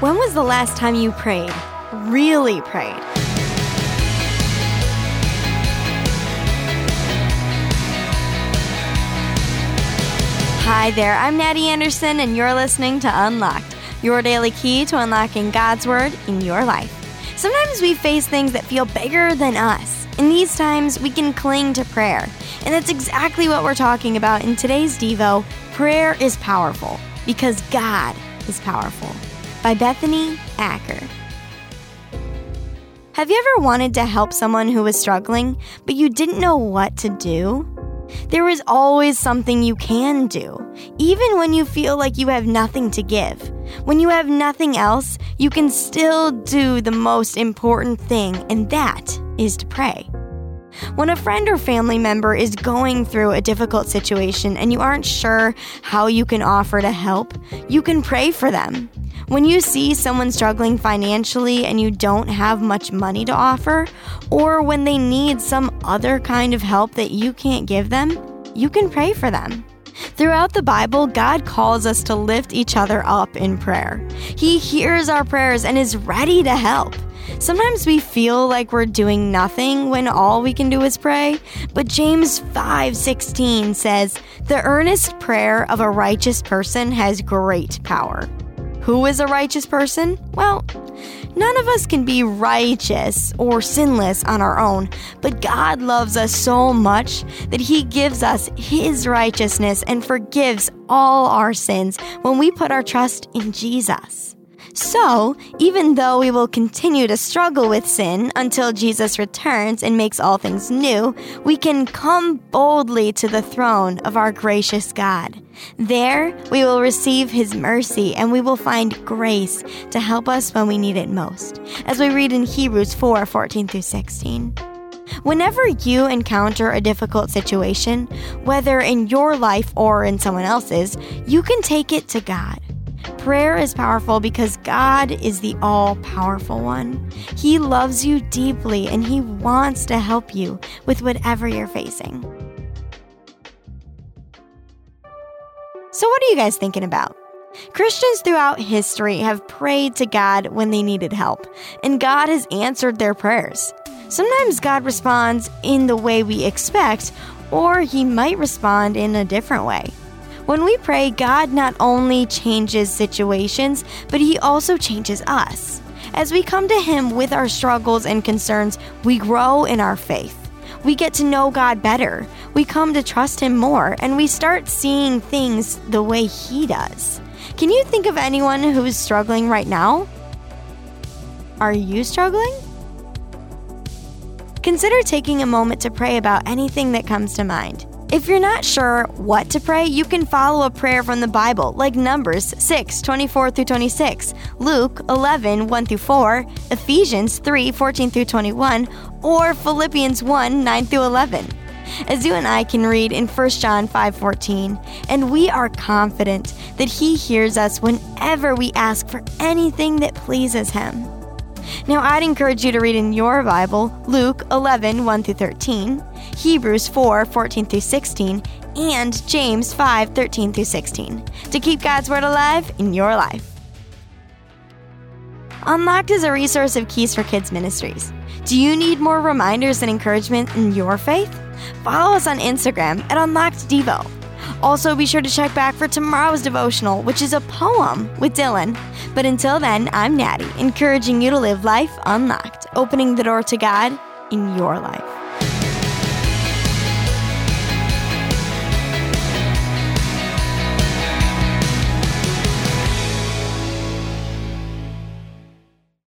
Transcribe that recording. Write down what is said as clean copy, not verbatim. When was the last time you prayed? Really prayed? Hi there, I'm Nattie Anderson, and you're listening to Unlocked, your daily key to unlocking God's Word in your life. Sometimes we face things that feel bigger than us. In these times, we can cling to prayer. And that's exactly what we're talking about in today's Devo, Prayer is Powerful, because God is Powerful, by Bethany Acker. Have you ever wanted to help someone who was struggling, but you didn't know what to do? There is always something you can do, even when you feel like you have nothing to give. When you have nothing else, you can still do the most important thing, and that is to pray. When a friend or family member is going through a difficult situation and you aren't sure how you can offer to help, you can pray for them. When you see someone struggling financially and you don't have much money to offer, or when they need some other kind of help that you can't give them, you can pray for them. Throughout the Bible, God calls us to lift each other up in prayer. He hears our prayers and is ready to help. Sometimes we feel like we're doing nothing when all we can do is pray, but James 5:16 says, "The earnest prayer of a righteous person has great power." Who is a righteous person? Well, none of us can be righteous or sinless on our own, but God loves us so much that He gives us His righteousness and forgives all our sins when we put our trust in Jesus. So, even though we will continue to struggle with sin until Jesus returns and makes all things new, we can come boldly to the throne of our gracious God. There, we will receive His mercy and we will find grace to help us when we need it most, as we read in Hebrews 4:14-16. Whenever you encounter a difficult situation, whether in your life or in someone else's, you can take it to God. Prayer is powerful because God is the all-powerful one. He loves you deeply and He wants to help you with whatever you're facing. So what are you guys thinking about? Christians throughout history have prayed to God when they needed help, and God has answered their prayers. Sometimes God responds in the way we expect, or He might respond in a different way. When we pray, God not only changes situations, but He also changes us. As we come to Him with our struggles and concerns, we grow in our faith. We get to know God better. We come to trust Him more, and we start seeing things the way He does. Can you think of anyone who is struggling right now? Are you struggling? Consider taking a moment to pray about anything that comes to mind. If you're not sure what to pray, you can follow a prayer from the Bible, like Numbers 6:24-26, Luke 11:1-4, Ephesians 3:14-21, or Philippians 1:9-11. As you and I can read in 1 John 5:14, and we are confident that He hears us whenever we ask for anything that pleases Him. Now, I'd encourage you to read in your Bible Luke 11:1-13, Hebrews 4:14-16, and James 5:13-16 to keep God's Word alive in your life. Unlocked is a resource of Keys for Kids' Ministries. Do you need more reminders and encouragement in your faith? Follow us on Instagram at UnlockedDevo. Also, be sure to check back for tomorrow's devotional, which is a poem with Dylan. But until then, I'm Nattie, encouraging you to live life unlocked, opening the door to God in your life.